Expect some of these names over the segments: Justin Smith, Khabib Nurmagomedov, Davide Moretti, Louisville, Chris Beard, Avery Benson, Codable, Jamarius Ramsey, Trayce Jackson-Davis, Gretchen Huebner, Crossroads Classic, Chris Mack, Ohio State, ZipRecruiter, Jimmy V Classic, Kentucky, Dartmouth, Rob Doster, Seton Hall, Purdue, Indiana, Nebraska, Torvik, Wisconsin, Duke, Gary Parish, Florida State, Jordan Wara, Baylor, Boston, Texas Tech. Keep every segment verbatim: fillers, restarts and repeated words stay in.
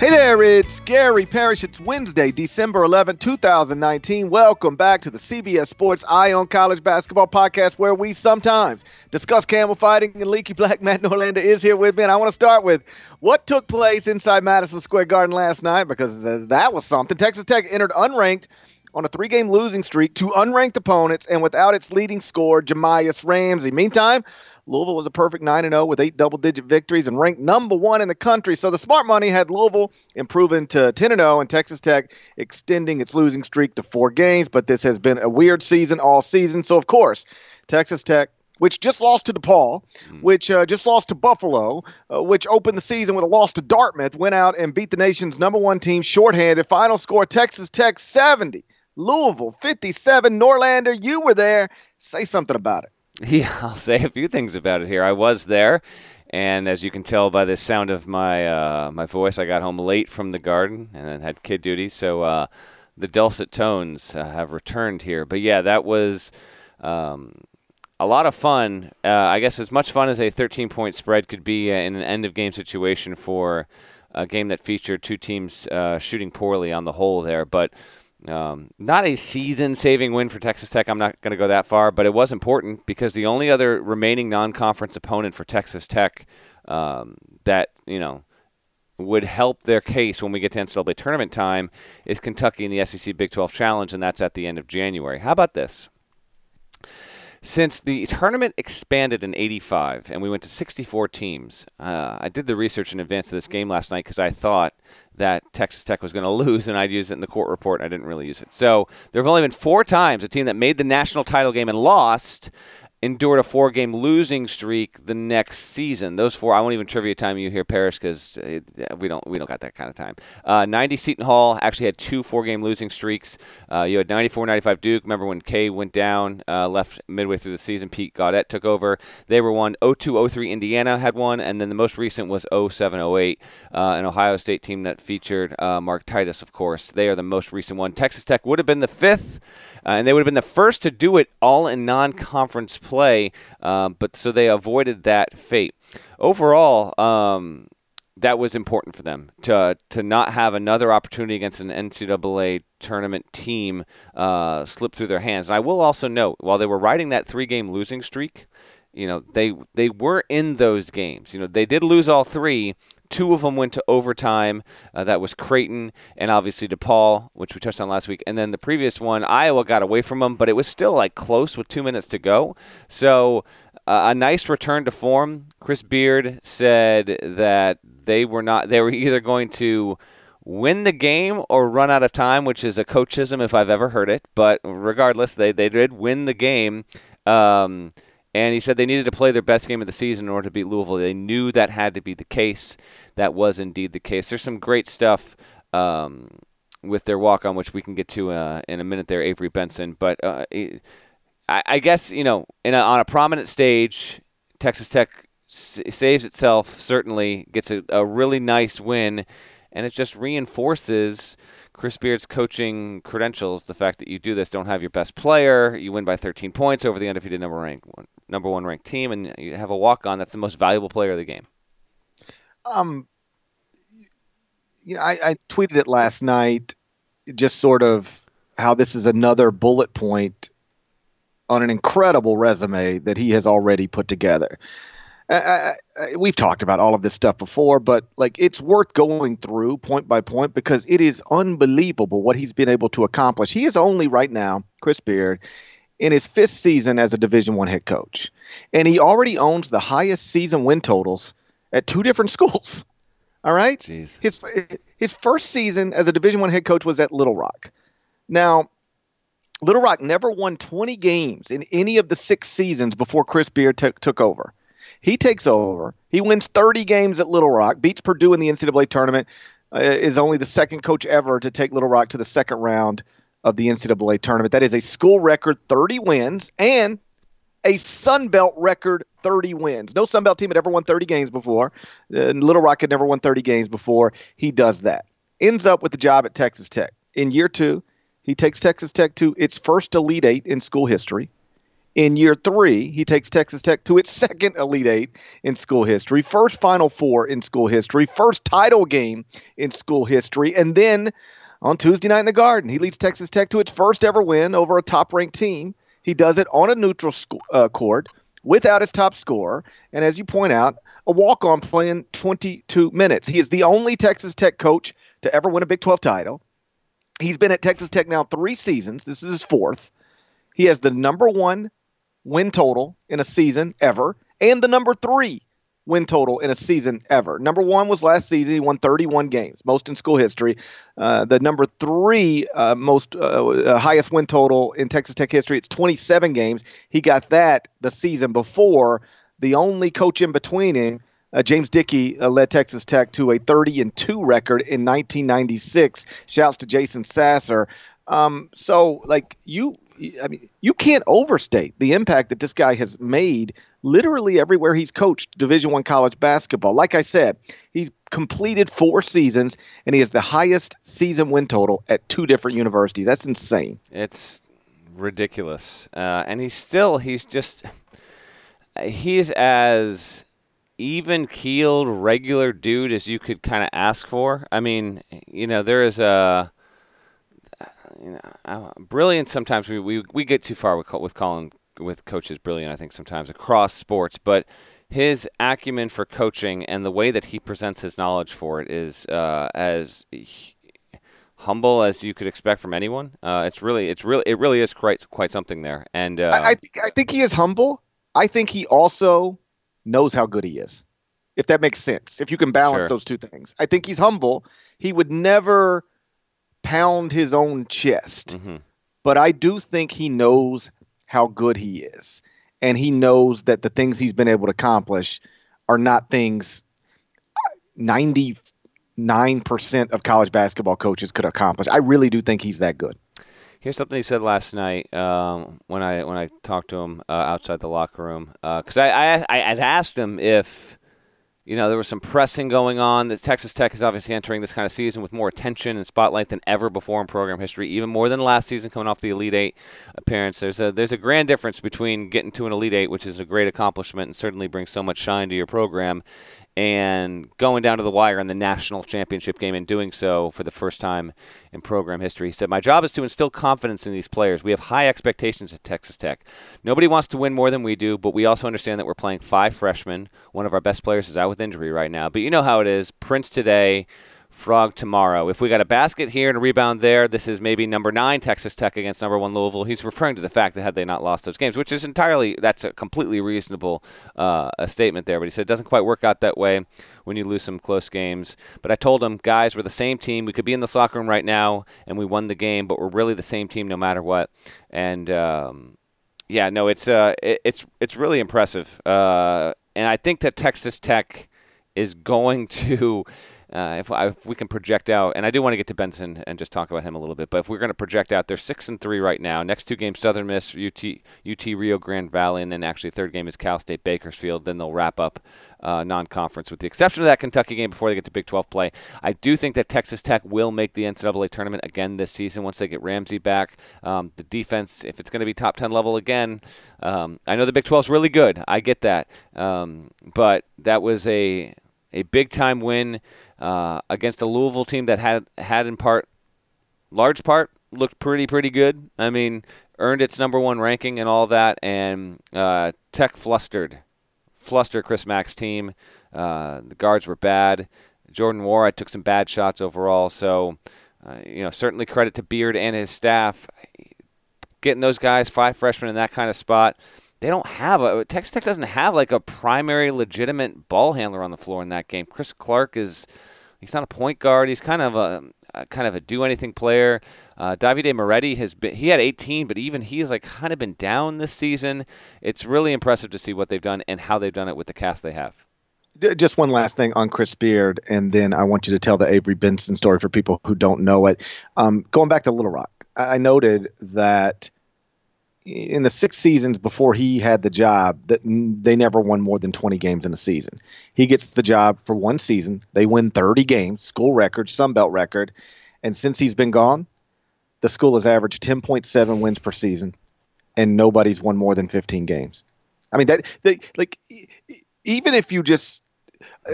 Hey there, it's Gary Parish. It's Wednesday, December eleventh, two thousand nineteen. Welcome back to the C B S Sports Eye on College Basketball podcast, where we sometimes discuss camel fighting and leaky black. Matt Norlander is here with me, and I want to start with what took place inside Madison Square Garden last night, because that was something. Texas Tech entered unranked on a three-game losing streak to unranked opponents and without its leading scorer, Jamarius Ramsey. Meantime, Louisville was a perfect nine and oh with eight double-digit victories and ranked number one in the country. So the smart money had Louisville improving to ten and oh and Texas Tech extending its losing streak to four games. But this has been a weird season all season. So, of course, Texas Tech, which just lost to DePaul, which uh, just lost to Buffalo, uh, which opened the season with a loss to Dartmouth, went out and beat the nation's number one team shorthanded. Final score, Texas Tech seventy, Louisville fifty-seven. Norlander, you were there. Say something about it. Yeah, I'll say a few things about it here. I was there, and as you can tell by the sound of my uh, my voice, I got home late from the garden and then had kid duty, so uh, the dulcet tones uh, have returned here. But, yeah, that was um, a lot of fun. Uh, I guess as much fun as a thirteen-point spread could be uh, in an end-of-game situation for a game that featured two teams uh, shooting poorly on the whole there. But Um, not a season-saving win for Texas Tech. I'm not going to go that far, but it was important because the only other remaining non-conference opponent for Texas Tech um, that, you know, would help their case when we get to N C double A tournament time is Kentucky in the S E C Big twelve Challenge, and that's at the end of January. How about this? Since the tournament expanded in eighty-five and we went to sixty-four teams, uh, I did the research in advance of this game last night because I thought that Texas Tech was going to lose, and I'd use it in the court report, and I didn't really use it. So there have only been four times a team that made the national title game and lost endured a four-game losing streak the next season. Those four, I won't even trivia time you here, Parrish, because we don't we don't got that kind of time. Uh, ninety Seton Hall actually had two four-game losing streaks. Uh, you had ninety-four ninety-five Duke. Remember when K went down, uh, left midway through the season. Pete Gaudette took over. They were one. oh two oh three Indiana had one, and then the most recent was oh seven oh eight, uh, an Ohio State team that featured uh, Mark Titus, of course. They are the most recent one. Texas Tech would have been the fifth, uh, and they would have been the first to do it all in non-conference play. play, um, but so they avoided that fate. Overall, um, that was important for them to to not have another opportunity against an N C double A tournament team uh, slip through their hands. And I will also note, while they were riding that three-game losing streak, you know, they they were in those games. You know, they did lose all three. Two of them went to overtime. Uh, that was Creighton and obviously DePaul, which we touched on last week. And then the previous one, Iowa got away from them, but it was still like close with two minutes to go. So uh, a nice return to form. Chris Beard said that they were not. They were either going to win the game or run out of time, which is a coachism if I've ever heard it. But regardless, they they did win the game. Um, And he said they needed to play their best game of the season in order to beat Louisville. They knew that had to be the case. That was indeed the case. There's some great stuff um, with their walk-on, which we can get to uh, in a minute there, Avery Benson. But uh, I, I guess, you know, in a, on a prominent stage, Texas Tech s- saves itself, certainly gets a, a really nice win, and it just reinforces Chris Beard's coaching credentials, the fact that you do this, don't have your best player, you win by thirteen points over the undefeated number ranked one, number one ranked team, and you have a walk-on that's the most valuable player of the game. Um, you know, I, I tweeted it last night, just sort of how this is another bullet point on an incredible resume that he has already put together. I, I, we've talked about all of this stuff before, but like it's worth going through point by point because it is unbelievable what he's been able to accomplish. He is only right now, Chris Beard, in his fifth season as a Division One head coach, and he already owns the highest season win totals at two different schools. All right, jeez. His his first season as a Division One head coach was at Little Rock. Now, Little Rock never won twenty games in any of the six seasons before Chris Beard t- took over. He takes over. He wins thirty games at Little Rock, beats Purdue in the N C double A tournament, uh, is only the second coach ever to take Little Rock to the second round of the N C double A tournament. That is a school record thirty wins and a Sun Belt record thirty wins. No Sun Belt team had ever won thirty games before. Uh, Little Rock had never won thirty games before. He does that. Ends up with the job at Texas Tech. In year two, he takes Texas Tech to its first Elite Eight in school history. In year three, he takes Texas Tech to its second Elite Eight in school history, first Final Four in school history, first title game in school history, and then on Tuesday night in the Garden, he leads Texas Tech to its first ever win over a top-ranked team. He does it on a neutral sc- uh, court without his top scorer, and as you point out, a walk-on playing twenty-two minutes. He is the only Texas Tech coach to ever win a Big twelve title. He's been at Texas Tech now three seasons. This is his fourth. He has the number one win total in a season ever, and the number three win total in a season ever. Number one was last season. He won thirty-one games, most in school history. Uh, the number three uh, most uh, uh, highest win total in Texas Tech history, it's twenty-seven games. He got that the season before. The only coach in between him, uh, James Dickey, uh, led Texas Tech to a thirty and two record in nineteen ninety-six. Shouts to Jason Sasser. Um, so, like, you I mean, you can't overstate the impact that this guy has made literally everywhere he's coached Division I college basketball. Like I said, he's completed four seasons, and he has the highest season win total at two different universities. That's insane. It's ridiculous. Uh, and he's still – he's just – he's as even-keeled, regular dude as you could kind of ask for. I mean, you know, there is a – You know, brilliant. Sometimes we, we we get too far with with calling with coaches brilliant. I think sometimes across sports, but his acumen for coaching and the way that he presents his knowledge for it is uh, as humble as you could expect from anyone. Uh, it's really it's really it really is quite quite something there. And uh, I, I think I think he is humble. I think he also knows how good he is. If that makes sense, if you can balance sure. those two things, I think he's humble. He would never pound his own chest. Mm-hmm. But I do think he knows how good he is. And he knows that the things he's been able to accomplish are not things ninety-nine percent of college basketball coaches could accomplish. I really do think he's that good. Here's something he said last night um, when I when I talked to him uh, outside the locker room. Because uh, I, I, I had asked him if You know, there was some pressing going on. That Texas Tech is obviously entering this kind of season with more attention and spotlight than ever before in program history, even more than last season coming off the Elite Eight appearance. There's a there's a grand difference between getting to an Elite Eight, which is a great accomplishment and certainly brings so much shine to your program, and going down to the wire in the national championship game and doing so for the first time in program history. He said, "My job is to instill confidence in these players. We have high expectations at Texas Tech. Nobody wants to win more than we do, but we also understand that we're playing five freshmen. One of our best players is out with injury right now. But you know how it is. Prince today, frog tomorrow. If we got a basket here and a rebound there, this is maybe number nine Texas Tech against number one Louisville." He's referring to the fact that had they not lost those games, which is entirely, that's a completely reasonable uh, a statement there. But he said it doesn't quite work out that way when you lose some close games. But I told him, guys, we're the same team. We could be in the locker room right now and we won the game, but we're really the same team no matter what. And um, yeah, no, it's uh, it, it's it's really impressive. Uh, and I think that Texas Tech is going to. Uh, if, I, if we can project out, and I do want to get to Benson and just talk about him a little bit, but if we're going to project out, they're six and three right now. Next two games, Southern Miss, U T, U T Rio Grande Valley, and then actually third game is Cal State Bakersfield. Then they'll wrap up uh, non-conference with the exception of that Kentucky game before they get to Big twelve play. I do think that Texas Tech will make the N C double A tournament again this season once they get Ramsey back. Um, the defense, if it's going to be top ten level again, um, I know the Big twelve is really good. I get that. Um, but that was a a big-time win Uh, against a Louisville team that had had in part, large part, looked pretty, pretty good. I mean, earned its number one ranking and all that, and uh, Tech flustered. Flustered Chris Mack's team. Uh, the guards were bad. Jordan Wara took some bad shots overall. So, uh, you know, certainly credit to Beard and his staff. Getting those guys, five freshmen in that kind of spot. They don't have a – Texas Tech doesn't have like a primary legitimate ball handler on the floor in that game. Chris Clark is – he's not a point guard. He's kind of a, a kind of a do-anything player. Uh, Davide Moretti has been – he had eighteen, but even he has like kind of been down this season. It's really impressive to see what they've done and how they've done it with the cast they have. Just one last thing on Chris Beard, and then I want you to tell the Avery Benson story for people who don't know it. Um, going back to Little Rock, I noted that – in the six seasons before he had the job, that they never won more than twenty games in a season. He gets the job for one season. They win thirty games, school record, Sun Belt record. And since he's been gone, the school has averaged ten point seven wins per season, and nobody's won more than fifteen games. I mean, that they, like even if you just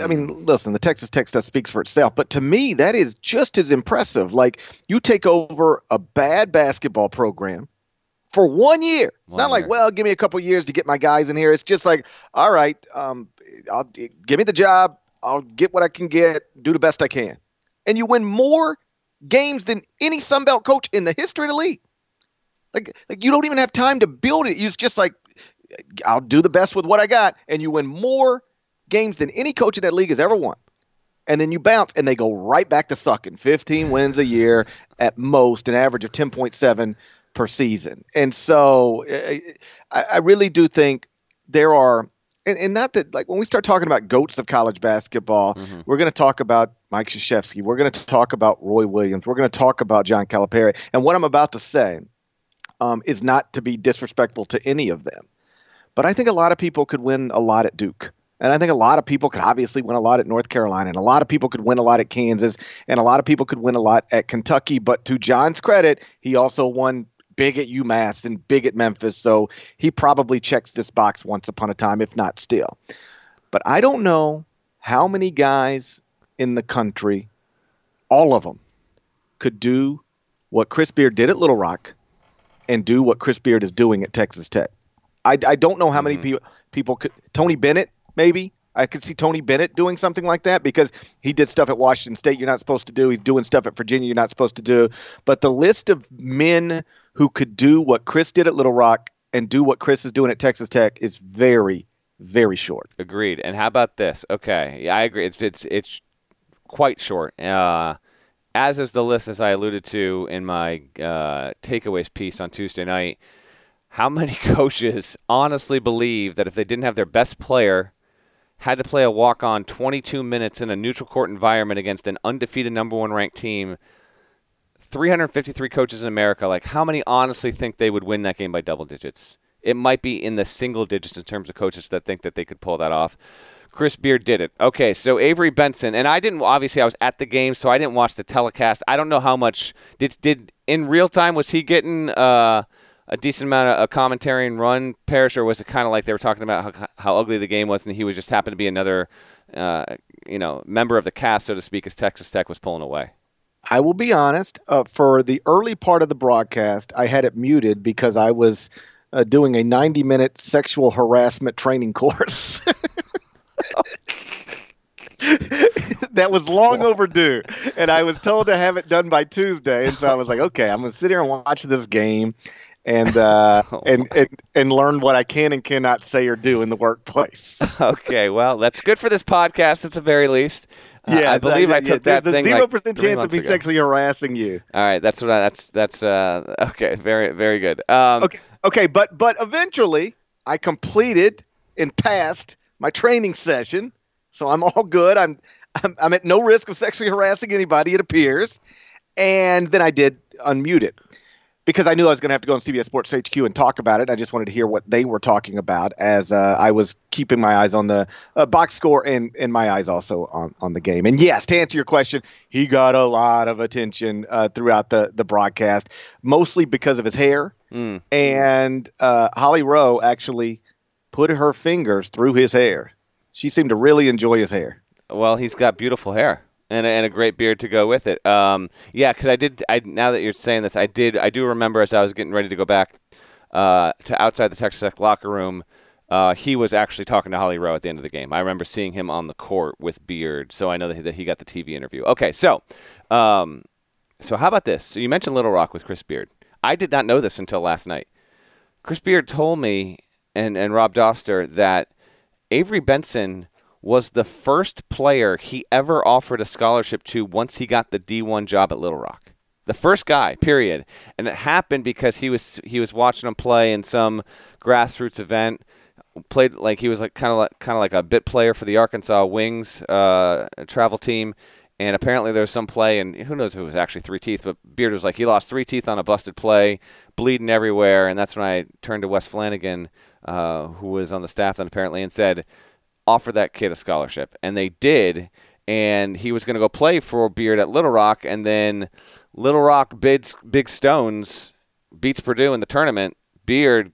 I mean, listen, the Texas Tech stuff speaks for itself, but to me, that is just as impressive. Like, you take over a bad basketball program for one year. It's one not year. Like, well, give me a couple years to get my guys in here. It's just like, all right, um, I'll, give me the job. I'll get what I can get, do the best I can. And you win more games than any Sun Belt coach in the history of the league. Like, like you don't even have time to build it. It's just like, I'll do the best with what I got, and you win more games than any coach in that league has ever won. And then you bounce, and they go right back to sucking. fifteen wins a year at most, an average of ten point seven per season. And so I, I really do think there are and, – and not that – like when we start talking about goats of college basketball, mm-hmm. we're going to talk about Mike Krzyzewski. We're going to talk about Roy Williams. We're going to talk about John Calipari. And what I'm about to say um, is not to be disrespectful to any of them. But I think a lot of people could win a lot at Duke. And I think a lot of people could obviously win a lot at North Carolina, and a lot of people could win a lot at Kansas, and a lot of people could win a lot at Kentucky. But to John's credit, he also won big at UMass and big at Memphis. So he probably checks this box once upon a time, if not still. But I don't know how many guys in the country, all of them, could do what Chris Beard did at Little Rock and do what Chris Beard is doing at Texas Tech. I, I don't know how many mm-hmm. pe- people could – Tony Bennett. Maybe I could see Tony Bennett doing something like that because he did stuff at Washington State you're not supposed to do. He's doing stuff at Virginia you're not supposed to do. But the list of men who could do what Chris did at Little Rock and do what Chris is doing at Texas Tech is very, very short. Agreed. And how about this? Okay, yeah, I agree. It's it's it's quite short. Uh, as is the list as I alluded to in my uh, takeaways piece on Tuesday night. How many coaches honestly believe that if they didn't have their best player had to play a walk-on twenty-two minutes in a neutral court environment against an undefeated number one ranked team, three hundred fifty-three coaches in America, like how many honestly think they would win that game by double digits? It might be in the single digits in terms of coaches that think that they could pull that off. Chris Beard did it. Okay, so Avery Benson, and I didn't, obviously I was at the game, so I didn't watch the telecast. I don't know how much, did did in real time, was he getting uh, a decent amount of commentary and run, Parish, or was it kind of like they were talking about how, how ugly the game was and he was just happened to be another uh, you know, member of the cast, so to speak, as Texas Tech was pulling away? I will be honest. Uh, for the early part of the broadcast, I had it muted because I was uh, doing a ninety-minute sexual harassment training course. That was long overdue, and I was told to have it done by Tuesday, and so I was like, okay, I'm going to sit here and watch this game. And, uh, oh and and and learn what I can and cannot say or do in the workplace. Okay, well, that's good for this podcast at the very least. Uh, yeah, I believe that, I took yeah, that thing. There's a zero percent like chance of me ago. Sexually harassing you. All right, that's what I, that's that's uh okay, very very good. Um, okay, okay, but but eventually I completed and passed my training session, so I'm all good. I'm I'm, I'm at no risk of sexually harassing anybody, it appears. And then I did unmute it. Because I knew I was going to have to go on C B S Sports H Q and talk about it. I just wanted to hear what they were talking about as uh, I was keeping my eyes on the uh, box score and, and my eyes also on, on the game. And, yes, to answer your question, he got a lot of attention uh, throughout the, the broadcast, mostly because of his hair. Mm. And uh, Holly Rowe actually put her fingers through his hair. She seemed to really enjoy his hair. Well, he's got beautiful hair. And a, and a great beard to go with it. Um, yeah, because I did. I now that you're saying this, I did. I do remember as I was getting ready to go back uh, to outside the Texas Tech locker room, uh, he was actually talking to Holly Rowe at the end of the game. I remember seeing him on the court with Beard, so I know that he, that he got the T V interview. Okay, so, um, so how about this? So you mentioned Little Rock with Chris Beard. I did not know this until last night. Chris Beard told me and and Rob Doster that Avery Benson was the first player he ever offered a scholarship to once he got the D one job at Little Rock. The first guy, period. And it happened because he was he was watching him play in some grassroots event. Played like he was like kind of like kind of like a bit player for the Arkansas Wings uh, travel team. And apparently there was some play, and who knows if it was actually three teeth, but Beard was like, he lost three teeth on a busted play, bleeding everywhere. And that's when I turned to Wes Flanagan, uh, who was on the staff then apparently, and said, offer that kid a scholarship. And they did, and he was going to go play for Beard at Little Rock, and then Little Rock bids Big Stones beats Purdue in the tournament. Beard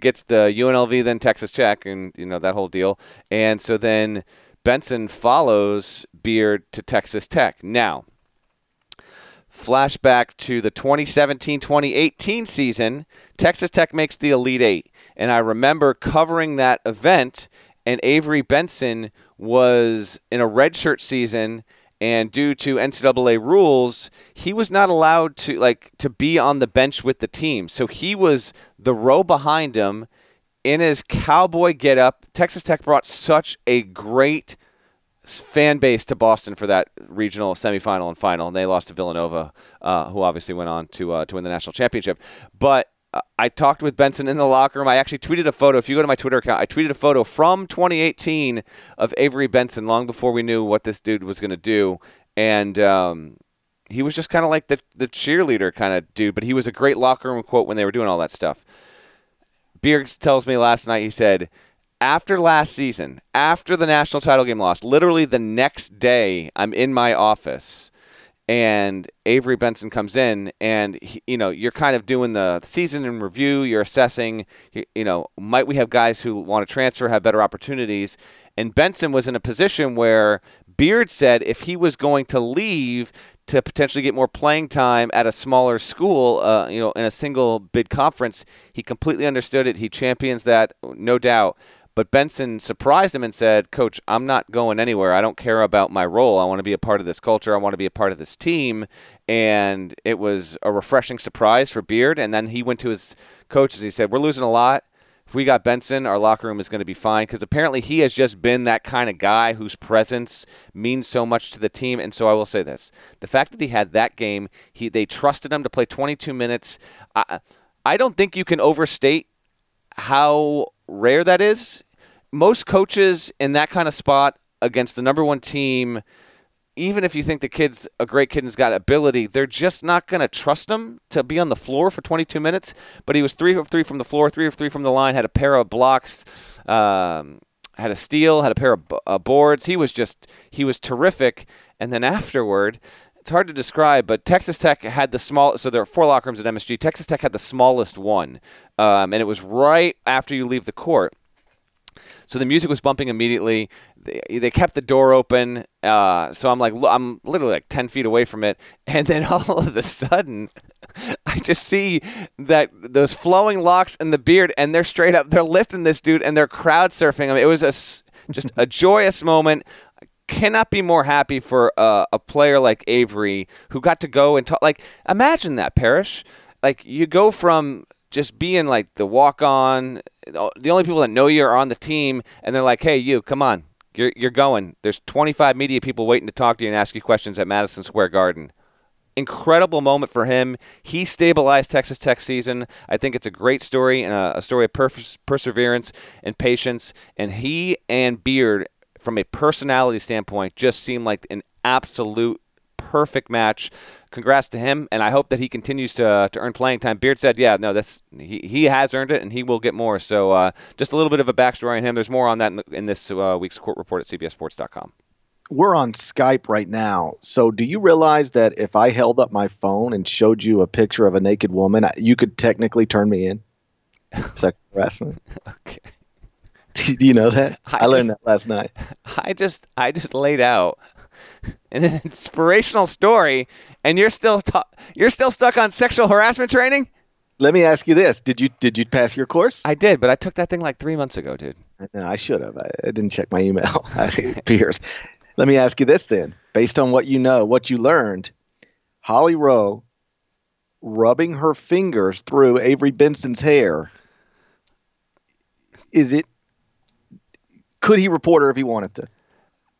gets the U N L V, then Texas Tech, and you know that whole deal. And so then Benson follows Beard to Texas Tech. Now, flashback to the twenty seventeen twenty eighteen season, Texas Tech makes the Elite Eight. And I remember covering that event, and Avery Benson was in a redshirt season, and due to N C double A rules, he was not allowed to like to be on the bench with the team. So he was the row behind him in his cowboy getup. Texas Tech brought such a great fan base to Boston for that regional semifinal and final, and they lost to Villanova, uh, who obviously went on to uh, to win the national championship. But uh, I talked with Benson in the locker room. I actually tweeted a photo. If you go to my Twitter account, I tweeted a photo from twenty eighteen of Avery Benson long before we knew what this dude was going to do. And um, he was just kind of like the, the cheerleader kind of dude, but he was a great locker room quote when they were doing all that stuff. Beard tells me last night, he said, after last season, after the national title game loss, literally the next day, I'm in my office, and Avery Benson comes in, and he, you know, you're kind of doing the season in review, you're assessing, you, you know, might we have guys who want to transfer, have better opportunities, and Benson was in a position where Beard said if he was going to leave to potentially get more playing time at a smaller school, uh, you know, in a single bid conference, he completely understood it. He champions that, no doubt. But Benson surprised him and said, Coach, I'm not going anywhere. I don't care about my role. I want to be a part of this culture. I want to be a part of this team. And it was a refreshing surprise for Beard. And then he went to his coaches. He said, we're losing a lot. If we got Benson, our locker room is going to be fine. Because apparently he has just been that kind of guy whose presence means so much to the team. And so I will say this. The fact that he had that game, he they trusted him to play twenty-two minutes. I, I don't think you can overstate how rare that is. Most coaches in that kind of spot against the number one team, even if you think the kid's a great kid and has got ability, they're just not going to trust him to be on the floor for twenty-two minutes. But he was three of three from the floor, three of three from the line, had a pair of blocks, um, had a steal, had a pair of b- uh, boards. He was just he was terrific. And then afterward, it's hard to describe, but Texas Tech had the small. So there are four locker rooms at M S G. Texas Tech had the smallest one, um, and it was right after you leave the court. So the music was bumping immediately. They, they kept the door open. Uh, so I'm like, I'm literally like ten feet away from it. And then all of a sudden, I just see that those flowing locks and the beard, and they're straight up, they're lifting this dude and they're crowd surfing. I mean, it was a, just a joyous moment. I cannot be more happy for uh, a player like Avery who got to go and talk. Like, imagine that, Parrish. Like, you go from just being like the walk-on, the only people that know you are on the team, and they're like, hey, you, come on, you're you're going. There's twenty-five media people waiting to talk to you and ask you questions at Madison Square Garden. Incredible moment for him. He stabilized Texas Tech season. I think it's a great story and a, a story of per- perseverance and patience. And he and Beard, from a personality standpoint, just seem like an absolute perfect match. Congrats to him, and I hope that he continues to uh, to earn playing time. Beard said, yeah, no, that's he, he has earned it, and he will get more. So uh, just a little bit of a backstory on him. There's more on that in, the, in this uh, week's court report at C B S sports dot com. We're on Skype right now. So do you realize that if I held up my phone and showed you a picture of a naked woman, you could technically turn me in? Sexual harassment. Okay. Do you know that? I, I learned just, that last night. I just I just laid out an inspirational story, and you're still t- you're still stuck on sexual harassment training? Let me ask you this: Did you did you pass your course? I did, but I took that thing like three months ago, dude. I know, I should have. I, I didn't check my email. It appears. Let me ask you this then: based on what you know, what you learned, Holly Rowe rubbing her fingers through Avery Benson's hair, is it? Could he report her if he wanted to?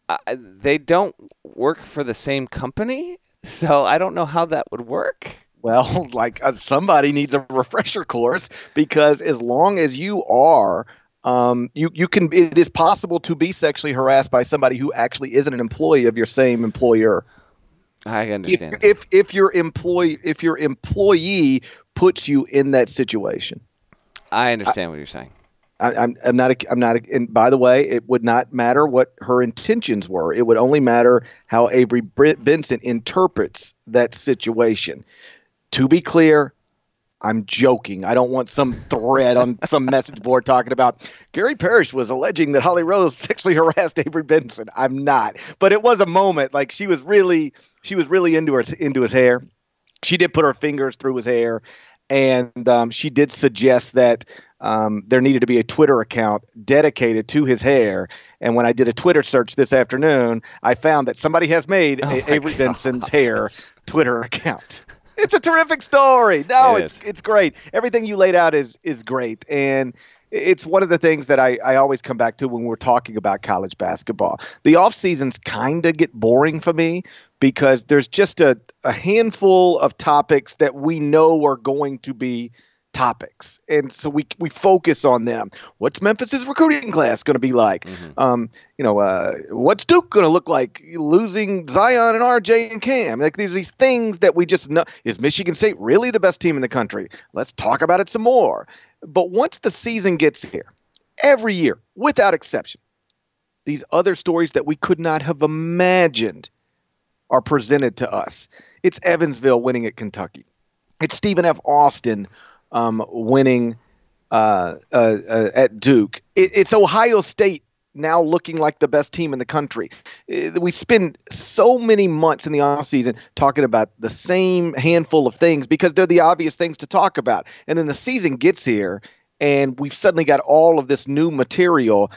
Uh, they don't work for the same company, so I don't know how that would work. Well, like uh, somebody needs a refresher course, because as long as you are, um, you you can. It is possible to be sexually harassed by somebody who actually isn't an employee of your same employer. I understand. If if, if your employee if your employee puts you in that situation, I understand I, what you're saying. I, I'm, I'm not. A, I'm not. A, and by the way, it would not matter what her intentions were. It would only matter how Avery Benson interprets that situation. To be clear, I'm joking. I don't want some thread on some message board talking about Gary Parish was alleging that Holly Rowe sexually harassed Avery Benson. I'm not. But it was a moment like she was really she was really into her into his hair. She did put her fingers through his hair. And um, she did suggest that um, there needed to be a Twitter account dedicated to his hair. And when I did a Twitter search this afternoon, I found that somebody has made oh a Avery God. Benson's hair Twitter account. It's a terrific story. No, it it's is. it's great. Everything you laid out is is great. And it's one of the things that I, I always come back to when we're talking about college basketball. The off seasons kind of get boring for me because there's just a, a handful of topics that we know are going to be topics. And so we we focus on them. What's Memphis's recruiting class going to be like? Mm-hmm. Um, you know, uh, what's Duke going to look like losing Zion and R J and Cam? Like there's these things that we just know. Is Michigan State really the best team in the country? Let's talk about it some more. But once the season gets here, every year, without exception, these other stories that we could not have imagined are presented to us. It's Evansville winning at Kentucky. It's Stephen F. Austin Um, winning uh, uh, uh, at Duke. It, it's Ohio State now looking like the best team in the country. It, we spend so many months in the offseason talking about the same handful of things because they're the obvious things to talk about. And then the season gets here, and we've suddenly got all of this new material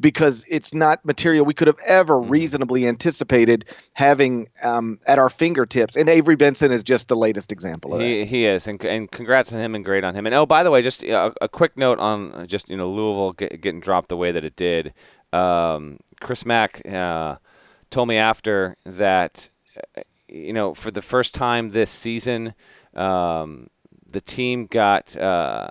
because it's not material we could have ever reasonably anticipated having um, at our fingertips. And Avery Benson is just the latest example of that. He, he is, and, and congrats on him and great on him. And, oh, by the way, just a, a quick note on just, you know, Louisville get, getting dropped the way that it did. Um, Chris Mack uh, told me after that, you know, for the first time this season, um, the team got uh,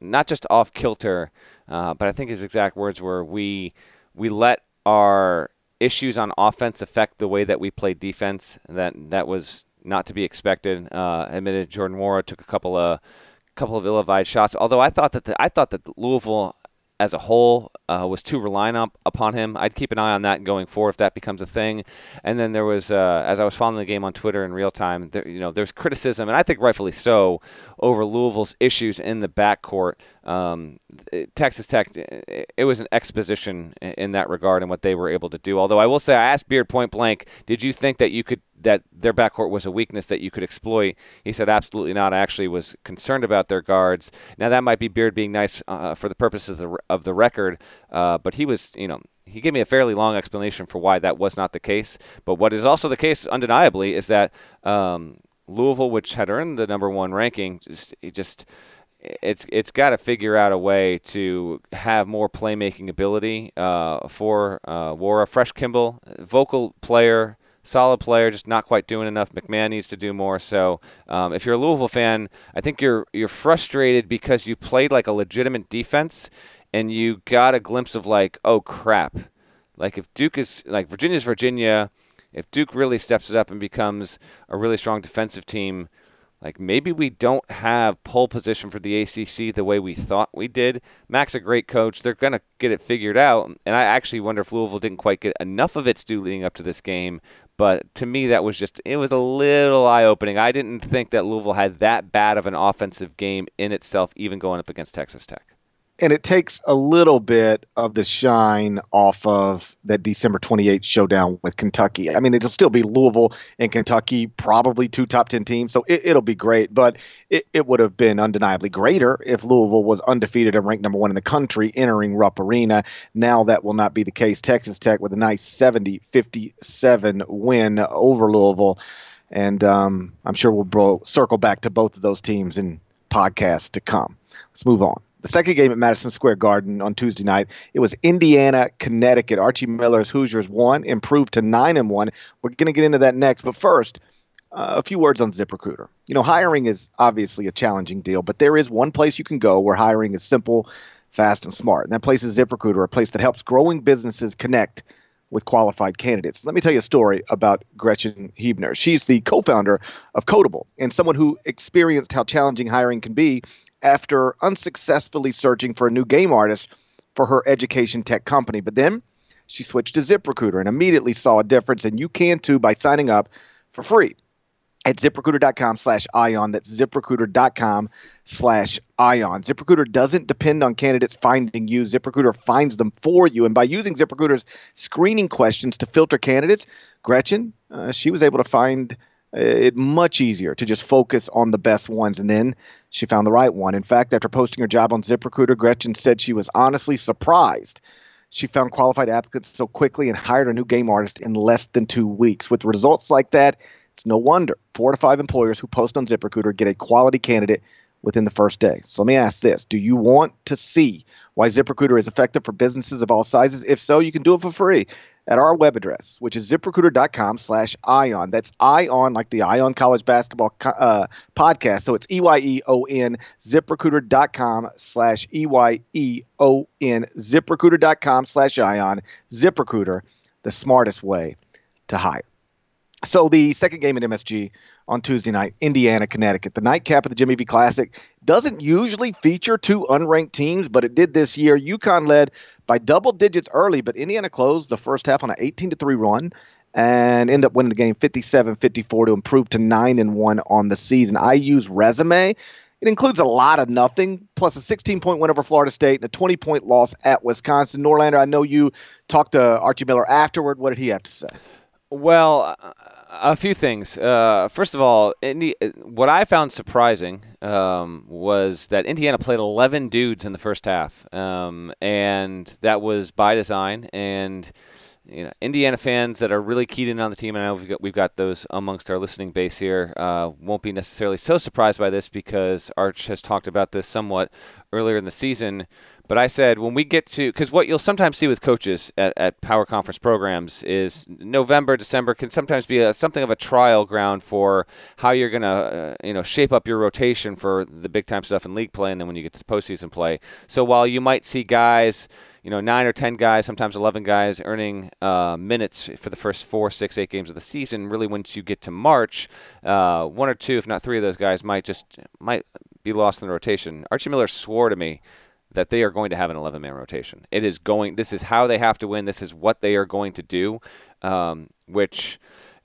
not just off kilter, Uh, but I think his exact words were, we we let our issues on offense affect the way that we played defense. That that was not to be expected. Uh, admitted Jordan Wara took a couple of couple of ill-advised shots. Although I thought that the, I thought that Louisville as a whole uh, was too reliant up, upon him. I'd keep an eye on that going forward if that becomes a thing. And then there was, uh, as I was following the game on Twitter in real time, there, you know, there's criticism, and I think rightfully so, over Louisville's issues in the backcourt. Um, Texas Tech, it was an exposition in that regard and what they were able to do. Although I will say, I asked Beard point blank, did you think that you could that their backcourt was a weakness that you could exploit? He said, absolutely not. I actually was concerned about their guards. Now that might be Beard being nice uh, for the purpose of the of the record, uh, but he was, you know, he gave me a fairly long explanation for why that was not the case. But what is also the case, undeniably, is that um, Louisville, which had earned the number one ranking, just it just It's it's got to figure out a way to have more playmaking ability uh, for uh, Wara. Fresh Kimball, vocal player, solid player, just not quite doing enough. McMahon needs to do more. So um, if you're a Louisville fan, I think you're you're frustrated because you played like a legitimate defense and you got a glimpse of like, oh crap, like if Duke is like Virginia's Virginia, if Duke really steps it up and becomes a really strong defensive team. Like, maybe we don't have pole position for the A C C the way we thought we did. Mac's a great coach. They're going to get it figured out. And I actually wonder if Louisville didn't quite get enough of its due leading up to this game. But to me, that was just – it was a little eye-opening. I didn't think that Louisville had that bad of an offensive game in itself, even going up against Texas Tech. And it takes a little bit of the shine off of that December twenty-eighth showdown with Kentucky. I mean, it'll still be Louisville and Kentucky, probably two top ten teams, so it, it'll be great. But it, it would have been undeniably greater if Louisville was undefeated and ranked number one in the country entering Rupp Arena. Now that will not be the case. Texas Tech with a nice seventy fifty-seven win over Louisville. And um, I'm sure we'll bro- circle back to both of those teams in podcasts to come. Let's move on. The second game at Madison Square Garden on Tuesday night, it was Indiana, Connecticut. Archie Miller's Hoosiers won, improved to nine and one. We're going to get into that next. But first, uh, a few words on ZipRecruiter. You know, hiring is obviously a challenging deal, but there is one place you can go where hiring is simple, fast, and smart. And that place is ZipRecruiter, a place that helps growing businesses connect with qualified candidates. Let me tell you a story about Gretchen Huebner. She's the co-founder of Codable and someone who experienced how challenging hiring can be after unsuccessfully searching for a new game artist for her education tech company. But then she switched to ZipRecruiter and immediately saw a difference, and you can too by signing up for free. at ZipRecruiter.com slash Ion. That's ZipRecruiter.com slash Ion. ZipRecruiter doesn't depend on candidates finding you. ZipRecruiter finds them for you. And by using ZipRecruiter's screening questions to filter candidates, Gretchen, uh, she was able to find it much easier to just focus on the best ones. And then she found the right one. In fact, after posting her job on ZipRecruiter, Gretchen said she was honestly surprised she found qualified applicants so quickly and hired a new game artist in less than two weeks. With results like that, it's no wonder four to five employers who post on ZipRecruiter get a quality candidate within the first day. So let me ask this. Do you want to see why ZipRecruiter is effective for businesses of all sizes? If so, you can do it for free at our web address, which is ZipRecruiter.com slash Ion. That's Ion, like the Ion College Basketball uh, podcast. So it's E Y E O N, ZipRecruiter.com slash E Y E O N, ZipRecruiter.com slash Ion, ZipRecruiter, the smartest way to hire. So the second game at M S G on Tuesday night, Indiana, Connecticut. The nightcap of the Jimmy V Classic doesn't usually feature two unranked teams, but it did this year. UConn led by double digits early, but Indiana closed the first half on an eighteen to three run and ended up winning the game fifty-seven fifty-four to improve to nine and one on the season. I U's resume, it includes a lot of nothing, plus a sixteen-point win over Florida State and a twenty-point loss at Wisconsin. Norlander, I know you talked to Archie Miller afterward. What did he have to say? Well, a few things. Uh, first of all, Indi- what I found surprising um, was that Indiana played eleven dudes in the first half, um, and that was by design. And you know, Indiana fans that are really keyed in on the team, and I know we've got, we've got those amongst our listening base here, uh, won't be necessarily so surprised by this because Arch has talked about this somewhat earlier in the season. But I said when we get to – because what you'll sometimes see with coaches at, at power conference programs is November, December can sometimes be a, something of a trial ground for how you're going to uh, you know, shape up your rotation for the big-time stuff in league play and then when you get to postseason play. So while you might see guys – you know, nine or ten guys, sometimes eleven guys earning uh, minutes for the first four, six, eight games of the season. Really, once you get to March, uh, one or two, if not three of those guys might just might be lost in the rotation. Archie Miller swore to me that they are going to have an eleven-man rotation. It is going. This is how they have to win. This is what they are going to do, um, which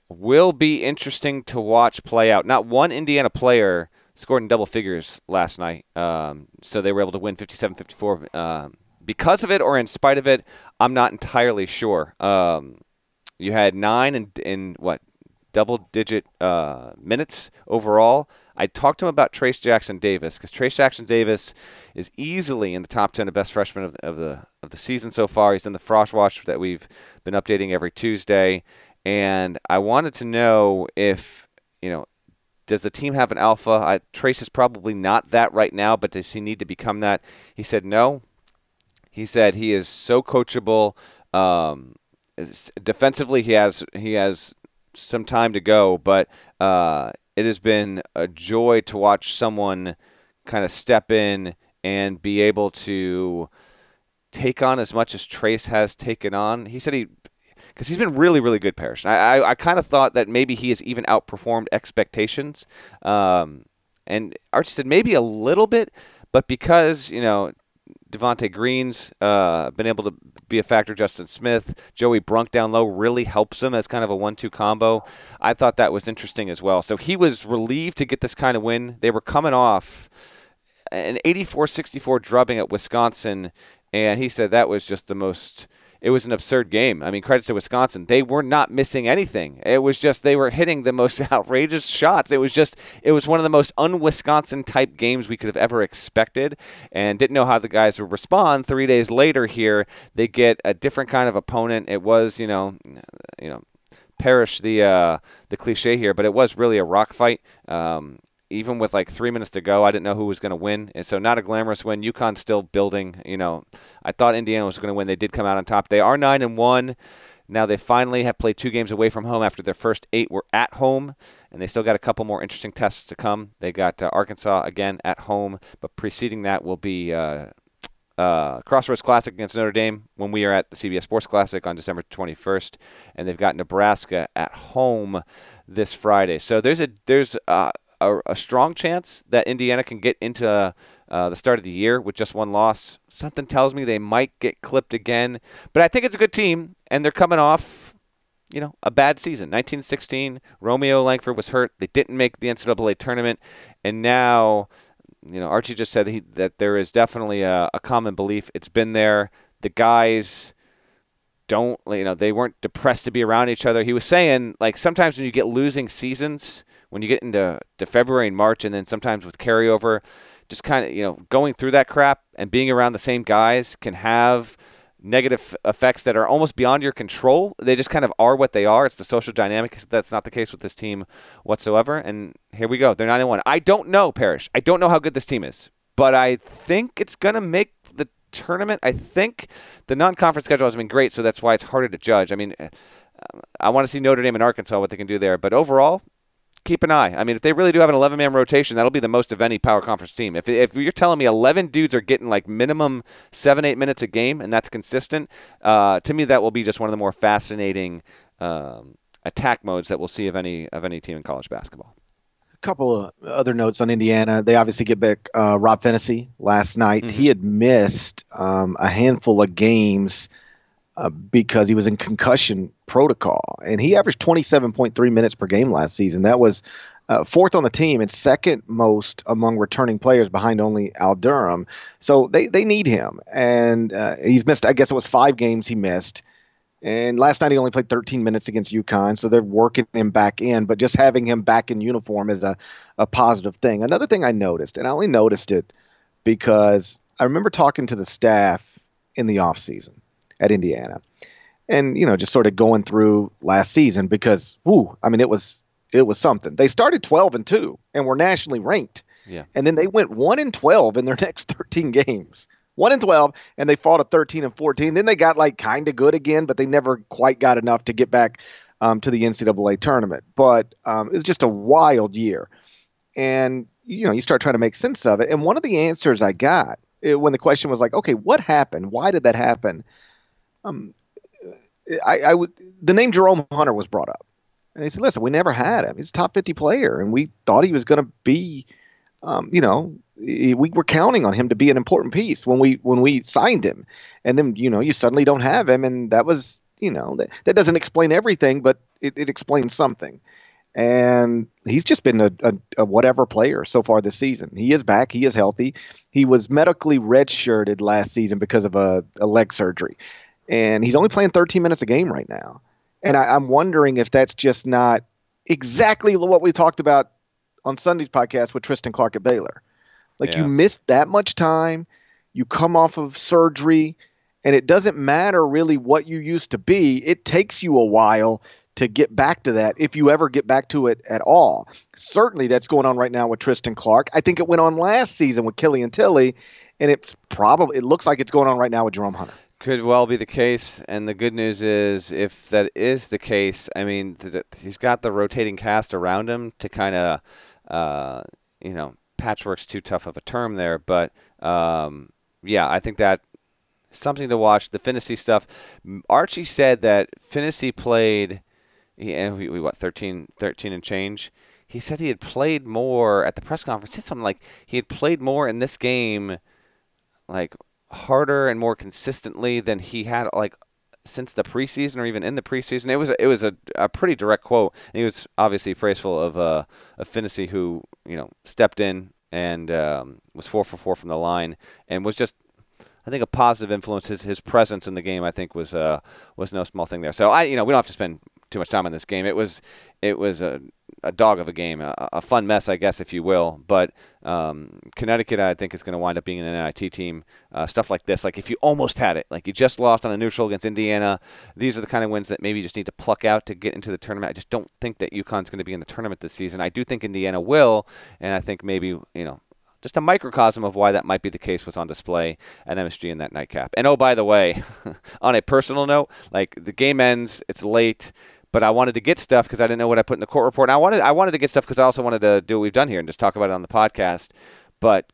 will be interesting to watch play out. Not one Indiana player scored in double figures last night, um, so they were able to win fifty-seven fifty-four. Um, Because of it or in spite of it, I'm not entirely sure. Um, you had nine in, in what, double-digit uh, minutes overall. I talked to him about Trayce Jackson-Davis because Trayce Jackson-Davis is easily in the top ten of best freshmen of, of the of the season so far. He's in the Frost Watch that we've been updating every Tuesday. And I wanted to know if, you know, does the team have an alpha? I, Trayce is probably not that right now, but does he need to become that? He said no. He said he is so coachable. Um, defensively, he has he has some time to go, but uh, it has been a joy to watch someone kind of step in and be able to take on as much as Trayce has taken on. He said he – because he's been really, really good, Parish. I, I, I kind of thought that maybe he has even outperformed expectations. Um, and Archie said maybe a little bit, but because, you know – Devontae Green's uh, been able to be a factor. Justin Smith, Joey Brunk down low really helps him as kind of a one two combo. I thought that was interesting as well. So he was relieved to get this kind of win. They were coming off an eighty-four sixty-four drubbing at Wisconsin, and he said that was just the most – it was an absurd game. I mean, credit to Wisconsin. They were not missing anything. It was just they were hitting the most outrageous shots. It was just it was one of the most un-Wisconsin type games we could have ever expected and didn't know how the guys would respond. Three days later here, they get a different kind of opponent. It was, you know, you know, perish the uh, the cliche here, but it was really a rock fight. Um Even with like three minutes to go, I didn't know who was going to win. And so not a glamorous win. UConn still building. You know, I thought Indiana was going to win. They did come out on top. They are nine and one. Now they finally have played two games away from home after their first eight were at home. And they still got a couple more interesting tests to come. They got uh, Arkansas again at home. But preceding that will be uh, uh, Crossroads Classic against Notre Dame when we are at the C B S Sports Classic on December twenty-first. And they've got Nebraska at home this Friday. So there's a there's uh, A, a strong chance that Indiana can get into uh, uh, the start of the year with just one loss. Something tells me they might get clipped again. But I think it's a good team, and they're coming off you know, a bad season. nineteen sixteen, Romeo Langford was hurt. They didn't make the N C double A tournament. And now, you know, Archie just said that, he, that there is definitely a, a common belief. It's been there. The guys don't, you know, they weren't depressed to be around each other. He was saying, like, sometimes when you get losing seasons, when you get into to February and March, and then sometimes with carryover, just kind of, you know, going through that crap and being around the same guys can have negative effects that are almost beyond your control. They just kind of are what they are. It's the social dynamic. That's not the case with this team whatsoever. And here we go. They're nine and one. I don't know, Parrish. I don't know how good this team is, but I think it's going to make the tournament. I think the non-conference schedule has been great, so that's why it's harder to judge. I mean, I want to see Notre Dame and Arkansas, what they can do there. But overall, keep an eye. I mean, if they really do have an eleven-man rotation, that'll be the most of any power conference team. If if you're telling me eleven dudes are getting like minimum seven, eight minutes a game, and that's consistent, uh, to me that will be just one of the more fascinating um, attack modes that we'll see of any of any team in college basketball. A couple of other notes on Indiana. They obviously get back uh, Rob Phinisee last night. Mm-hmm. He had missed um, a handful of games Uh, because he was in concussion protocol, and he averaged twenty-seven point three minutes per game last season. That was uh, fourth on the team and second most among returning players, behind only Al Durham. So they they need him, and uh, he's missed. I guess it was five games he missed, and last night he only played thirteen minutes against UConn. So they're working him back in, but just having him back in uniform is a a positive thing. Another thing I noticed, and I only noticed it because I remember talking to the staff in the off season at Indiana, and you know, just sort of going through last season because, whoo, I mean, it was it was something. They started twelve and two and were nationally ranked, yeah. And then they went one and twelve in their next thirteen games, one and twelve, and they fought a thirteen and fourteen. Then they got like kind of good again, but they never quite got enough to get back um, to the N C double A tournament. But um, it was just a wild year, and you know, you start trying to make sense of it. And one of the answers I got it, when the question was like, okay, what happened? Why did that happen? Um, I, I would. The name Jerome Hunter was brought up, and he said, "Listen, we never had him. He's a top fifty player, and we thought he was going to be, um, you know, we were counting on him to be an important piece when we when we signed him, and then you know you suddenly don't have him, and that was, you know, that, that doesn't explain everything, but it, it explains something, and he's just been a, a, a whatever player so far this season. He is back. He is healthy. He was medically redshirted last season because of a, a leg surgery." And he's only playing thirteen minutes a game right now. And I, I'm wondering if that's just not exactly what we talked about on Sunday's podcast with Tristan Clark at Baylor. Like, yeah. You missed that much time. You come off of surgery. And it doesn't matter really what you used to be. It takes you a while to get back to that, if you ever get back to it at all. Certainly that's going on right now with Tristan Clark. I think it went on last season with Killian Tilly. And it's probably, it looks like it's going on right now with Jerome Hunter. Could well be the case, and the good news is if that is the case, I mean, th- th- he's got the rotating cast around him to kind of, uh, you know, patchwork's too tough of a term there, but um, yeah, I think that something to watch. The Phinisee stuff, Archie said that Phinisee played, he, and we, we what thirteen, thirteen and change. He said he had played more at the press conference. He said something like he had played more in this game, like, harder and more consistently than he had like since the preseason or even in the preseason. It was it was a, a pretty direct quote. And he was obviously praiseful of uh of Phinisee, who you know stepped in and um, was four for four from the line and was just, I think, a positive influence. His his presence in the game, I think, was uh was no small thing there. So I you know we don't have to spend too much time on this game. It was it was a a dog of a game, a, a fun mess, I guess, if you will. But um, Connecticut, I think, is going to wind up being an N I T team. Uh, stuff like this, like if you almost had it, like you just lost on a neutral against Indiana, these are the kind of wins that maybe you just need to pluck out to get into the tournament. I just don't think that UConn's going to be in the tournament this season. I do think Indiana will, and I think maybe, you know, just a microcosm of why that might be the case was on display at M S G in that nightcap. And, oh, by the way, on a personal note, like the game ends, it's late, but I wanted to get stuff because I didn't know what I put in the court report. And I wanted I wanted to get stuff because I also wanted to do what we've done here and just talk about it on the podcast. But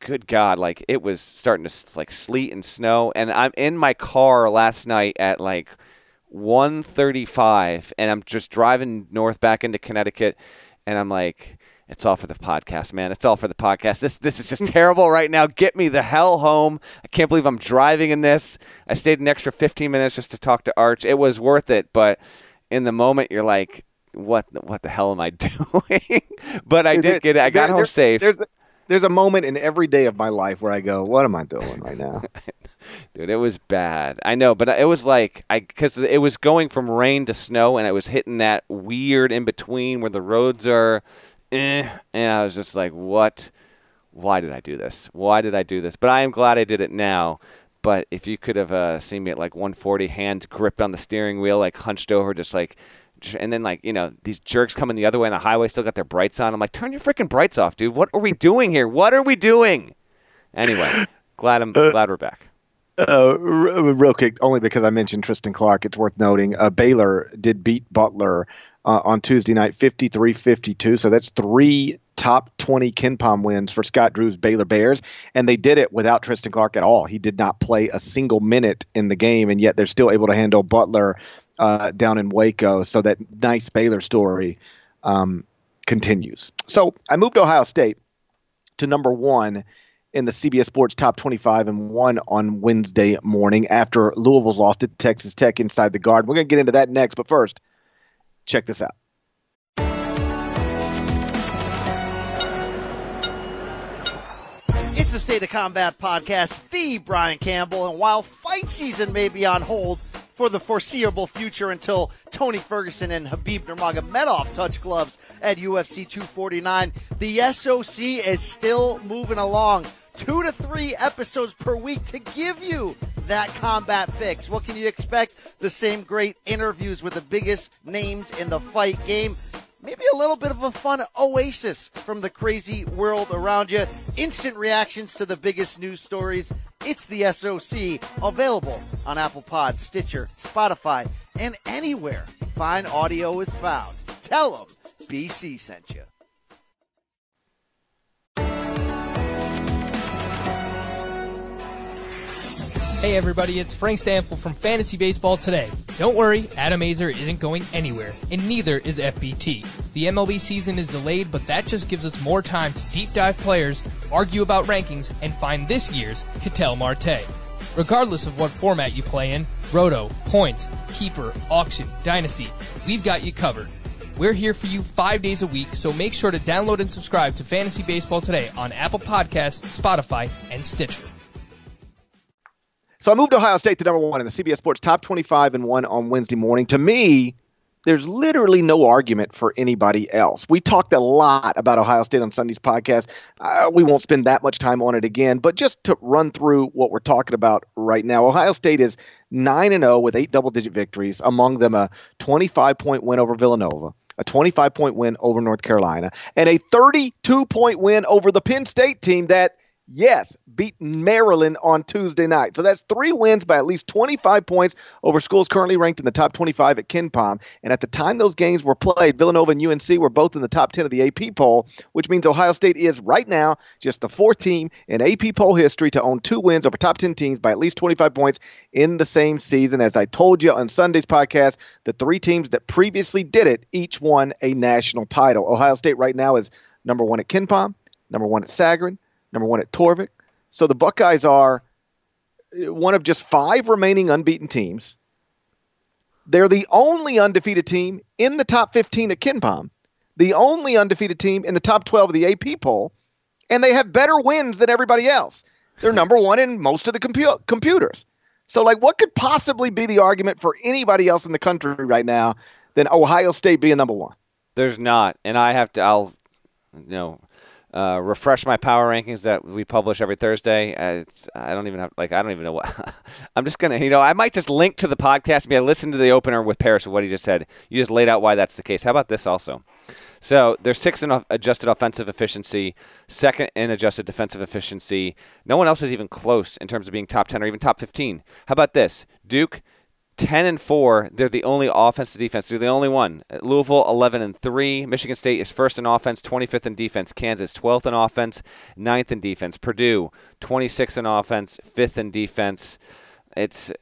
good God, like it was starting to like sleet and snow, and I'm in my car last night at like one thirty-five, and I'm just driving north back into Connecticut, and I'm like, it's all for the podcast, man. It's all for the podcast. This this is just terrible right now. Get me the hell home. I can't believe I'm driving in this. I stayed an extra fifteen minutes just to talk to Arch. It was worth it, but in the moment you're like, what what the hell am I doing? But I did get it. I got home safe. There's a, there's a moment in every day of my life where I go, what am I doing right now? Dude, it was bad. I know, but it was like I because it was going from rain to snow, and it was hitting that weird in between where the roads are, eh, and I was just like, what? Why did I do this? Why did I do this? But I am glad I did it now. But if you could have uh, seen me at like one forty, hands gripped on the steering wheel, like hunched over, just like, and then like, you know, these jerks coming the other way on the highway still got their brights on. I'm like, turn your freaking brights off, dude. What are we doing here? What are we doing? Anyway, glad I'm glad we're back. Uh, real quick, only because I mentioned Tristan Clark, it's worth noting uh, Baylor did beat Butler uh, on Tuesday night, fifty-three fifty-two. So that's three top twenty KenPom wins for Scott Drew's Baylor Bears. And they did it without Tristan Clark at all. He did not play a single minute in the game, and yet they're still able to handle Butler uh, down in Waco. So that nice Baylor story um, continues. So I moved to Ohio State to number one in the C B S Sports Top twenty-five and one on Wednesday morning after Louisville's loss to Texas Tech inside the Garden. We're going to get into that next, but first, check this out. It's the State of Combat podcast, the Brian Campbell, and while fight season may be on hold for the foreseeable future until Tony Ferguson and Khabib Nurmagomedov touch gloves at U F C two forty-nine, the S O C is still moving along. Two to three episodes per week to give you that combat fix. What can you expect? The same great interviews with the biggest names in the fight game. Maybe a little bit of a fun oasis from the crazy world around you. Instant reactions to the biggest news stories. It's the S O C, available on Apple Pod, Stitcher, Spotify, and anywhere fine audio is found. Tell them B C sent you. Hey everybody, it's Frank Stanfield from Fantasy Baseball Today. Don't worry, Adam Azer isn't going anywhere, and neither is F B T. The M L B season is delayed, but that just gives us more time to deep dive players, argue about rankings, and find this year's Ketel Marte. Regardless of what format you play in, Roto, Points, Keeper, Auction, Dynasty, we've got you covered. We're here for you five days a week, so make sure to download and subscribe to Fantasy Baseball Today on Apple Podcasts, Spotify, and Stitcher. So I moved Ohio State to number one in the C B S Sports Top twenty-five and one on Wednesday morning. To me, there's literally no argument for anybody else. We talked a lot about Ohio State on Sunday's podcast. Uh, we won't spend that much time on it again, but just to run through what we're talking about right now, Ohio State is nine and oh with eight double-digit victories, among them a twenty-five point win over Villanova, a twenty-five point win over North Carolina, and a thirty-two point win over the Penn State team that, yes, beat Maryland on Tuesday night. So that's three wins by at least twenty-five points over schools currently ranked in the top twenty-five at KenPom. And at the time those games were played, Villanova and U N C were both in the top ten of the A P poll, which means Ohio State is right now just the fourth team in A P poll history to own two wins over top ten teams by at least twenty-five points in the same season. As I told you on Sunday's podcast, the three teams that previously did it each won a national title. Ohio State right now is number one at KenPom, number one at Sagarin, number one at Torvik. So the Buckeyes are one of just five remaining unbeaten teams. They're the only undefeated team in the top fifteen at KenPom, the only undefeated team in the top twelve of the A P poll, and they have better wins than everybody else. They're number one in most of the compu- computers. So, like, what could possibly be the argument for anybody else in the country right now than Ohio State being number one? There's not, and I have to – I'll – you know – Uh, refresh my power rankings that we publish every Thursday. Uh, it's I don't even have like I don't even know what I'm just gonna you know I might just link to the podcast. Maybe I listened to the opener with Paris with what he just said. You just laid out why that's the case. How about this also? So they're sixth in adjusted offensive efficiency, second in adjusted defensive efficiency. No one else is even close in terms of being top ten or even top fifteen. How about this? Duke, ten and four, they're the only offense to defense. They're the only one. Louisville, eleven and three. Michigan State is first in offense, twenty-fifth in defense. Kansas, twelfth in offense, ninth in defense. Purdue, twenty-sixth in offense, fifth in defense. It's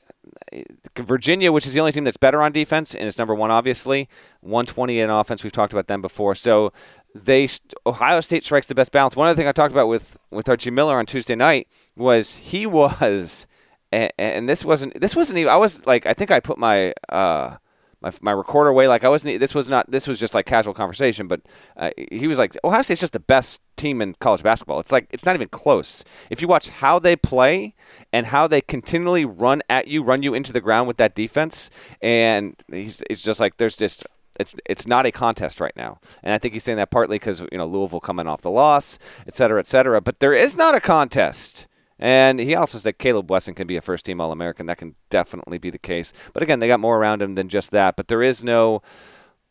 Virginia, which is the only team that's better on defense, and it's number one, obviously, one twenty in offense. We've talked about them before. So they Ohio State strikes the best balance. One other thing I talked about with, with Archie Miller on Tuesday night was he was – And, and this wasn't. This wasn't even. I was like. I think I put my uh, my my recorder away. Like I wasn't. This was not. This was just like casual conversation. But uh, he was like, Ohio State's just the best team in college basketball. It's like it's not even close. If you watch how they play and how they continually run at you, run you into the ground with that defense, and he's it's just like there's just. It's it's not a contest right now, and I think he's saying that partly because you know Louisville coming off the loss, et cetera, et cetera. But there is not a contest, and he also says that Caleb Wesson can be a first-team All-American. That can definitely be the case. But again, they got more around him than just that. But there is no,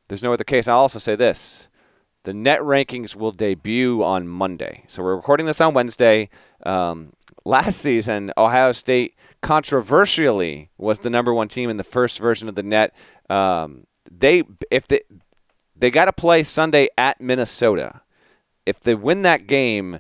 there's no other case. I'll also say this: the net rankings will debut on Monday, so we're recording this on Wednesday. Um, Last season, Ohio State controversially was the number one team in the first version of the net. Um, They if they they got to play Sunday at Minnesota. If they win that game,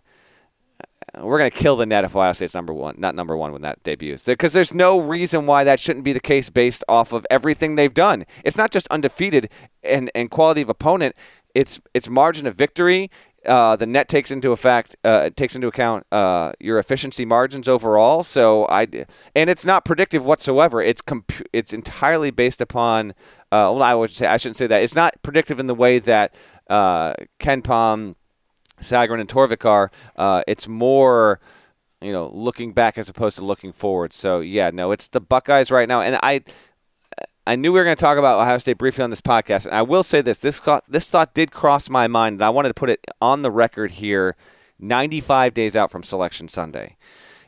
we're going to kill the net if Ohio State's number one, not number one when that debuts. Because there's no reason why that shouldn't be the case based off of everything they've done. It's not just undefeated and, and quality of opponent. It's it's margin of victory. Uh, the net takes into effect, uh, takes into account uh, your efficiency margins overall. So I, and it's not predictive whatsoever. It's comp- it's entirely based upon. Uh, well, I would say I shouldn't say that. It's not predictive in the way that uh, Kenpom, Sagarin, and Torvik are. Uh, it's more, you know, looking back as opposed to looking forward. So yeah, no, it's the Buckeyes right now, and I. I knew we were going to talk about Ohio State briefly on this podcast, and I will say this. This thought, this thought did cross my mind, and I wanted to put it on the record here ninety-five days out from Selection Sunday.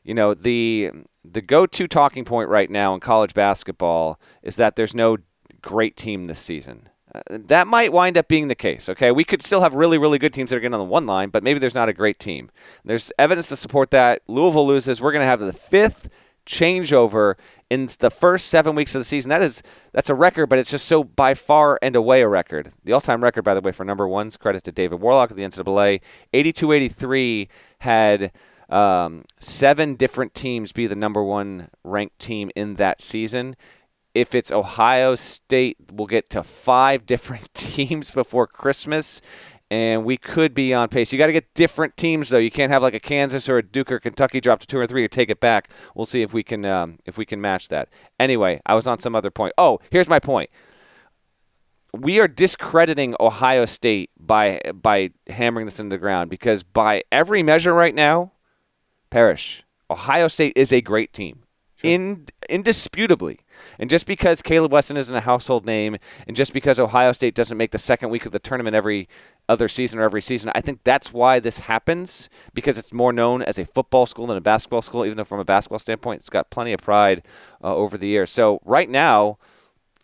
You know, the the go-to talking point right now in college basketball is that there's no great team this season. Uh, that might wind up being the case, okay? We could still have really, really good teams that are getting on the one line, but maybe there's not a great team. There's evidence to support that. Louisville loses. We're going to have the fifth changeover in the first seven weeks of the season. That is, that's a record, but it's just so by far and away a record. The all-time record, by the way, for number ones, credit to David Warlock of the N C double A, eighty-two eighty-three had um, seven different teams be the number one ranked team in that season. If it's Ohio State, we'll get to five different teams before Christmas, and we could be on pace. You got to get different teams, though. You can't have like a Kansas or a Duke or Kentucky drop to two or three or take it back. We'll see if we can um, if we can match that. Anyway, I was on some other point. Oh, here's my point. We are discrediting Ohio State by by hammering this into the ground because by every measure right now, Parish, Ohio State is a great team. In, indisputably. And just because Caleb Wesson isn't a household name and just because Ohio State doesn't make the second week of the tournament every other season or every season, I think that's why this happens, because it's more known as a football school than a basketball school, even though from a basketball standpoint it's got plenty of pride uh, over the years. So right now,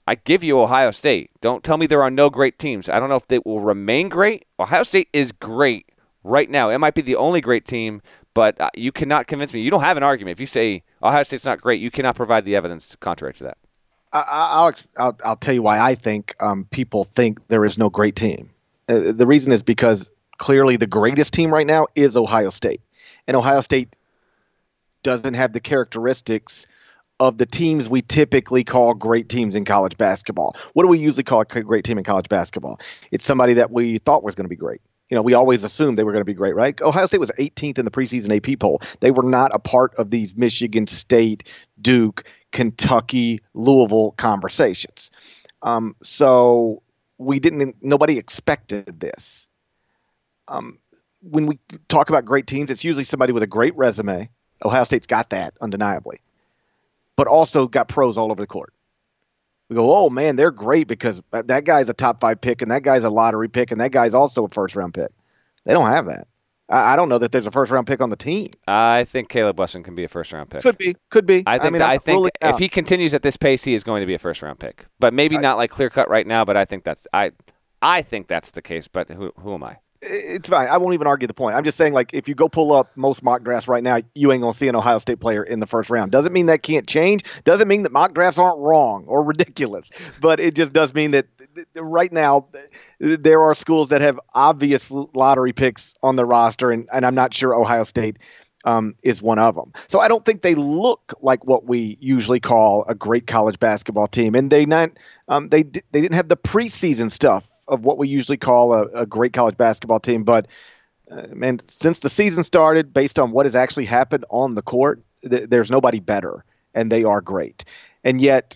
I give you Ohio State. Don't tell me there are no great teams. I don't know if they will remain great. Ohio State is great right now. It might be the only great team, but you cannot convince me. You don't have an argument. If you say Ohio State's not great, you cannot provide the evidence contrary to that. I'll I'll, I'll tell you why I think um, people think there is no great team. Uh, the reason is because clearly the greatest team right now is Ohio State. And Ohio State doesn't have the characteristics of the teams we typically call great teams in college basketball. What do we usually call a great team in college basketball? It's somebody that we thought was going to be great. You know, we always assumed they were going to be great, right? Ohio State was eighteenth in the preseason A P poll. They were not a part of these Michigan State, Duke, Kentucky, Louisville conversations. Um, so we didn't. Nobody expected this. Um, when we talk about great teams, it's usually somebody with a great resume. Ohio State's got that undeniably, but also got pros all over the court. We go, oh, man, they're great because that guy's a top five pick and that guy's a lottery pick and that guy's also a first round pick. They don't have that. I, I don't know that there's a first round pick on the team. I think Caleb Wesson can be a first round pick. Could be. Could be. I think, I mean, I think if he continues at this pace, he is going to be a first round pick. But maybe I, not like clear cut right now, but I think that's I I think that's the case. But who who am I? It's fine. I won't even argue the point. I'm just saying, like, if you go pull up most mock drafts right now, you ain't going to see an Ohio State player in the first round. Doesn't mean that can't change. Doesn't mean that mock drafts aren't wrong or ridiculous. But it just does mean that right now there are schools that have obvious lottery picks on their roster, and, and I'm not sure Ohio State um, is one of them. So I don't think they look like what we usually call a great college basketball team. And they not um, they they didn't have the preseason stuff of what we usually call a, a great college basketball team. But, uh, man, since the season started, based on what has actually happened on the court, th- there's nobody better, and they are great. And yet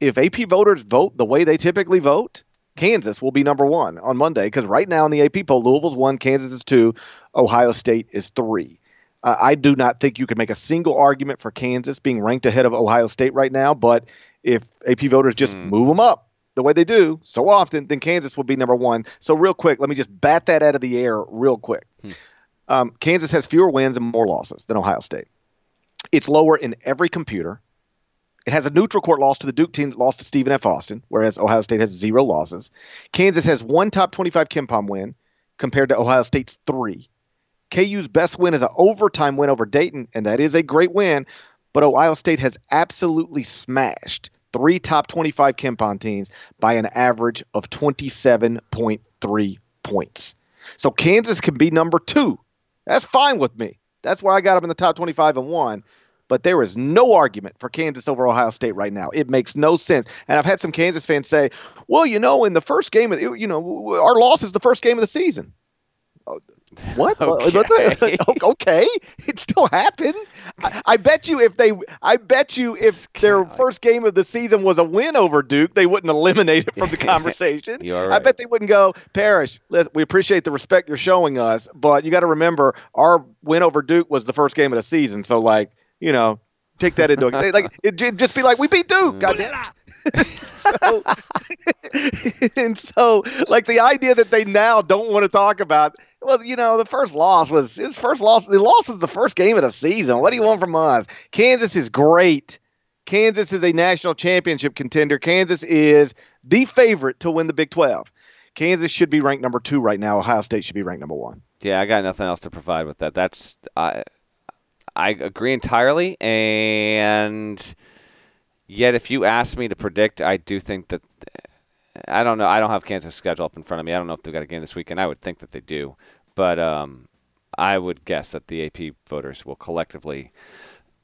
if A P voters vote the way they typically vote, Kansas will be number one on Monday, because right now in the A P poll, Louisville's one, Kansas is two, Ohio State is three. Uh, I do not think you could make a single argument for Kansas being ranked ahead of Ohio State right now, but if A P voters just mm. move them up the way they do so often, then Kansas will be number one. So real quick, let me just bat that out of the air real quick. Hmm. Um, Kansas has fewer wins and more losses than Ohio State. It's lower in every computer. It has a neutral court loss to the Duke team that lost to Stephen F. Austin, whereas Ohio State has zero losses. Kansas has one top twenty-five KenPom win compared to Ohio State's three. K U's best win is an overtime win over Dayton, and that is a great win, but Ohio State has absolutely smashed three top twenty-five KenPom teams by an average of twenty-seven point three points. So Kansas can be number two. That's fine with me. That's why I got up in the top twenty-five and won. But there is no argument for Kansas over Ohio State right now. It makes no sense. And I've had some Kansas fans say, well, you know, in the first game, of, you know, our loss is the first game of the season. What? Okay. okay. It still happened. I, I bet you if they, I bet you if their first game of the season was a win over Duke, they wouldn't eliminate it from the conversation. Right. I bet they wouldn't go, Parish, we appreciate the respect you're showing us, but you got to remember our win over Duke was the first game of the season. So like, you know, take that into account. Like, it'd just be like, we beat Duke. so, and so, like, the idea that they now don't want to talk about, well, you know, the first loss was his first loss. The loss was the first game of the season. What do you want from us? Kansas is great. Kansas is a national championship contender. Kansas is the favorite to win the Big twelve. Kansas should be ranked number two right now. Ohio State should be ranked number one. Yeah, I got nothing else to provide with that. That's I. I agree entirely, and yet if you ask me to predict, I do think that – I don't know. I don't have Kansas' schedule up in front of me. I don't know if they've got a game this weekend. I would think that they do, but um, I would guess that the A P voters will collectively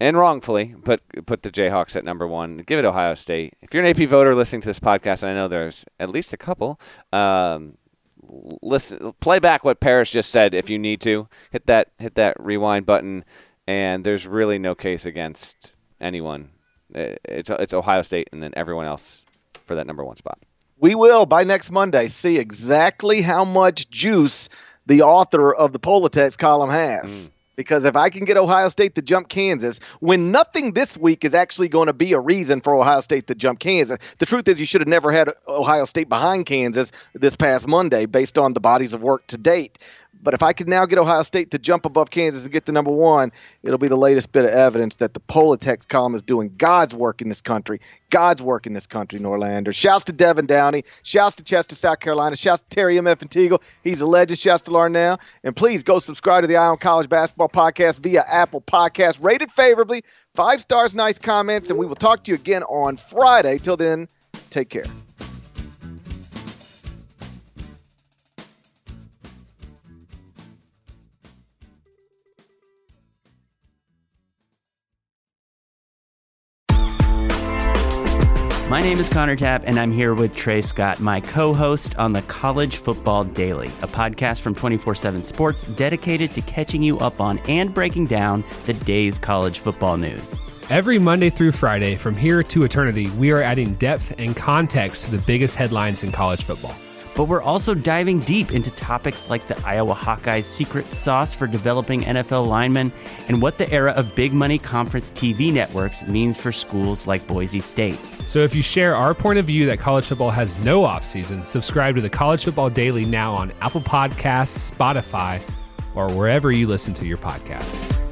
and wrongfully put, put the Jayhawks at number one. Give it Ohio State. If you're an A P voter listening to this podcast, and I know there's at least a couple um, – listen, play back what Parrish just said if you need to. Hit that hit that rewind button, and there's really no case against anyone. It's it's Ohio State and then everyone else for that number one spot. We will, by next Monday, see exactly how much juice the author of the Politex column has. Mm. Because if I can get Ohio State to jump Kansas, when nothing this week is actually going to be a reason for Ohio State to jump Kansas, the truth is you should have never had Ohio State behind Kansas this past Monday based on the bodies of work to date. But if I can now get Ohio State to jump above Kansas and get to number one, it'll be the latest bit of evidence that the Politex column is doing God's work in this country. God's work in this country, Norlander. Shouts to Devin Downey. Shouts to Chester, South Carolina. Shouts to Terry M F and Teagle. He's a legend. Shouts to Larnell. And please go subscribe to the Ion College Basketball Podcast via Apple Podcasts. Rated favorably. Five stars, nice comments. And we will talk to you again on Friday. Till then, take care. My name is Connor Tapp, and I'm here with Trey Scott, my co-host on the College Football Daily, a podcast from twenty-four seven Sports dedicated to catching you up on and breaking down the day's college football news. Every Monday through Friday, from here to eternity, we are adding depth and context to the biggest headlines in college football. But we're also diving deep into topics like the Iowa Hawkeyes' secret sauce for developing N F L linemen and what the era of big money conference T V networks means for schools like Boise State. So if you share our point of view that college football has no offseason, subscribe to the College Football Daily now on Apple Podcasts, Spotify, or wherever you listen to your podcasts.